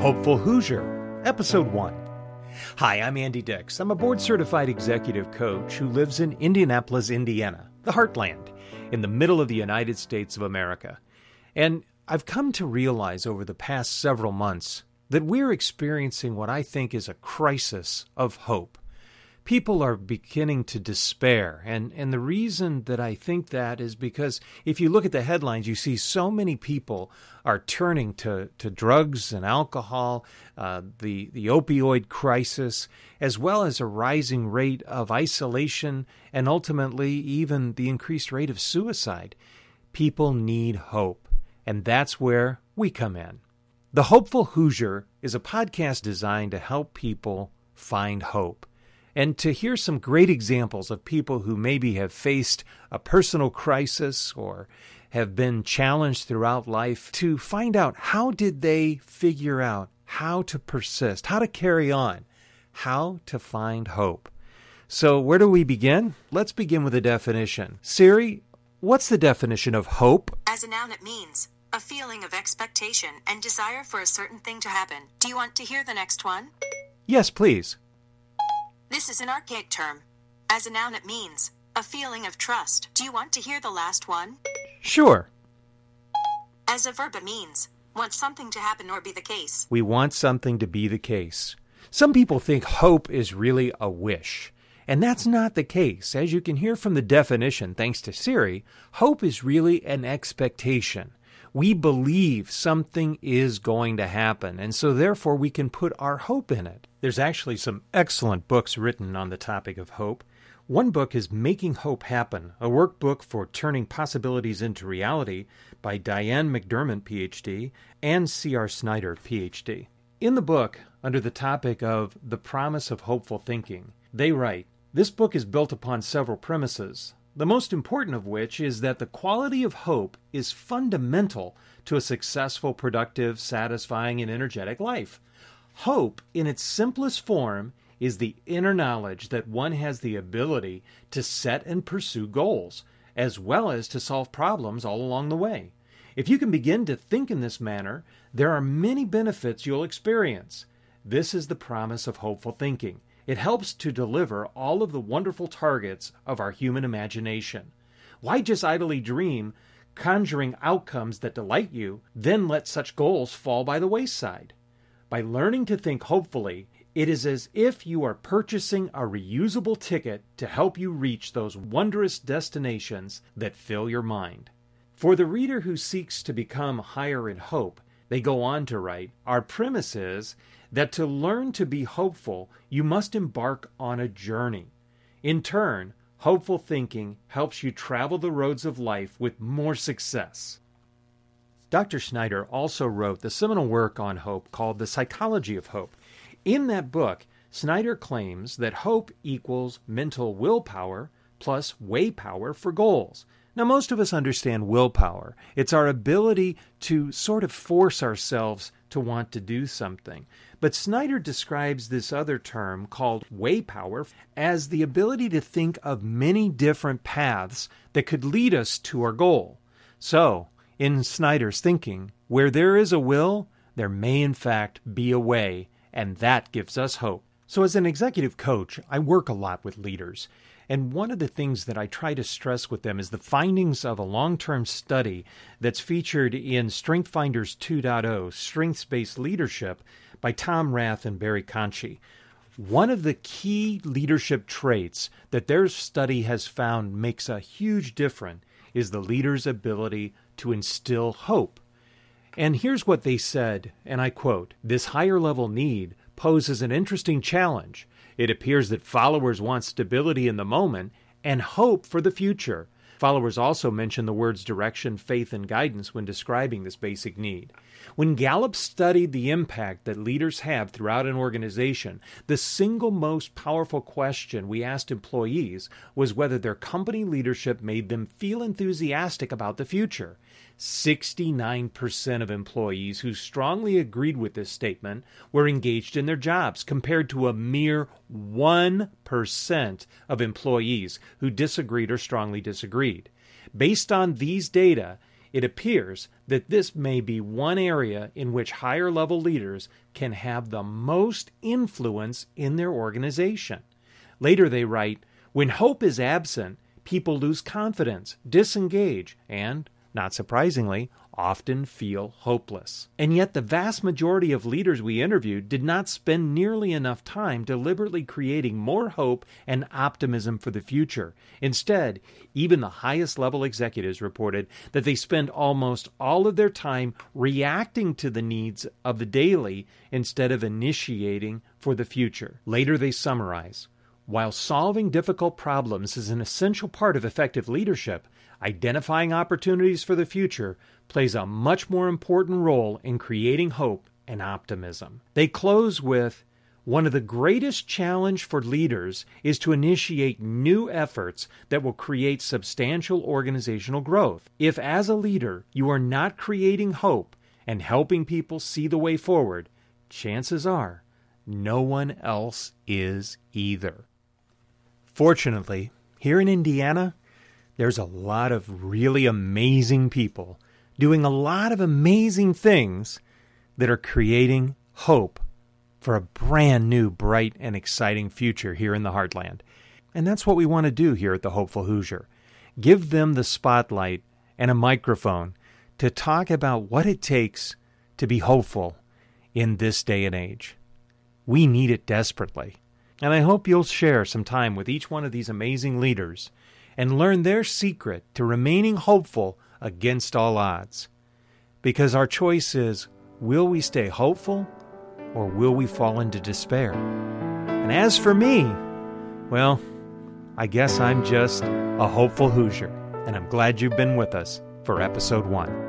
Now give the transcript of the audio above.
Hopeful Hoosier, Episode 1. Hi, I'm Andy Dix. I'm a board-certified executive coach who lives in Indianapolis, Indiana, the heartland, in the middle of the United States of America. And I've come to realize over the past several months that we're experiencing what I think is a crisis of hope. People are beginning to despair, and the reason that I think that is because if you look at the headlines, you see so many people are turning to drugs and alcohol, the opioid crisis, as well as a rising rate of isolation, and ultimately even the increased rate of suicide. People need hope, and that's where we come in. The Hopeful Hoosier is a podcast designed to help people find hope, and to hear some great examples of people who maybe have faced a personal crisis or have been challenged throughout life, to find out how did they figure out how to persist, how to carry on, how to find hope. So where do we begin? Let's begin with a definition. Siri, what's the definition of hope? As a noun, it means a feeling of expectation and desire for a certain thing to happen. Do you want to hear the next one? Yes, please. This is an archaic term. As a noun, it means a feeling of trust. Do you want to hear the last one? Sure. As a verb, it means want something to happen or be the case. We want something to be the case. Some people think hope is really a wish, and that's not the case. As you can hear from the definition, thanks to Siri, hope is really an expectation. We believe something is going to happen, and so therefore we can put our hope in it. There's actually some excellent books written on the topic of hope. One book is Making Hope Happen, a workbook for turning possibilities into reality by Diane McDermott, Ph.D., and C.R. Snyder, Ph.D. In the book, under the topic of The Promise of Hopeful Thinking, they write, "This book is built upon several premises, the most important of which is that the quality of hope is fundamental to a successful, productive, satisfying, and energetic life. Hope, in its simplest form, is the inner knowledge that one has the ability to set and pursue goals, as well as to solve problems all along the way. If you can begin to think in this manner, there are many benefits you'll experience. This is the promise of hopeful thinking. It helps to deliver all of the wonderful targets of our human imagination. Why just idly dream, conjuring outcomes that delight you, then let such goals fall by the wayside? By learning to think hopefully, it is as if you are purchasing a reusable ticket to help you reach those wondrous destinations that fill your mind." For the reader who seeks to become higher in hope, they go on to write, "Our premise is that to learn to be hopeful, you must embark on a journey. In turn, hopeful thinking helps you travel the roads of life with more success." Dr. Snyder also wrote the seminal work on hope called The Psychology of Hope. In that book, Snyder claims that hope equals mental willpower plus way power for goals. Now, most of us understand willpower. It's our ability to sort of force ourselves to want to do something. But Snyder describes this other term called way power as the ability to think of many different paths that could lead us to our goal. So, in Snyder's thinking, where there is a will, there may in fact be a way, and that gives us hope. So as an executive coach, I work a lot with leaders, and one of the things that I try to stress with them is the findings of a long-term study that's featured in StrengthFinders 2.0, Strengths-Based Leadership, by Tom Rath and Barry Conchi. One of the key leadership traits that their study has found makes a huge difference is the leader's ability to instill hope. And here's what they said, and I quote, "This higher-level need poses an interesting challenge. It appears that followers want stability in the moment and hope for the future. Followers also mention the words direction, faith, and guidance when describing this basic need. When Gallup studied the impact that leaders have throughout an organization, the single most powerful question we asked employees was whether their company leadership made them feel enthusiastic about the future. 69% of employees who strongly agreed with this statement were engaged in their jobs, compared to a mere 1% of employees who disagreed or strongly disagreed. Based on these data, it appears that this may be one area in which higher-level leaders can have the most influence in their organization. Later they write, when hope is absent, people lose confidence, disengage, and, not surprisingly, often feel hopeless. And yet the vast majority of leaders we interviewed did not spend nearly enough time deliberately creating more hope and optimism for the future. Instead, even the highest level executives reported that they spend almost all of their time reacting to the needs of the daily instead of initiating for the future. Later they summarize, while solving difficult problems is an essential part of effective leadership, identifying opportunities for the future plays a much more important role in creating hope and optimism. They close with, one of the greatest challenges for leaders is to initiate new efforts that will create substantial organizational growth. If as a leader you are not creating hope and helping people see the way forward, chances are no one else is either. Fortunately, here in Indiana, there's a lot of really amazing people doing a lot of amazing things that are creating hope for a brand new, bright, and exciting future here in the Heartland. And that's what we want to do here at the Hopeful Hoosier. Give them the spotlight and a microphone to talk about what it takes to be hopeful in this day and age. We need it desperately. And I hope you'll share some time with each one of these amazing leaders and learn their secret to remaining hopeful against all odds. Because our choice is, will we stay hopeful or will we fall into despair? And as for me, well, I guess I'm just a hopeful Hoosier, and I'm glad you've been with us for episode 1.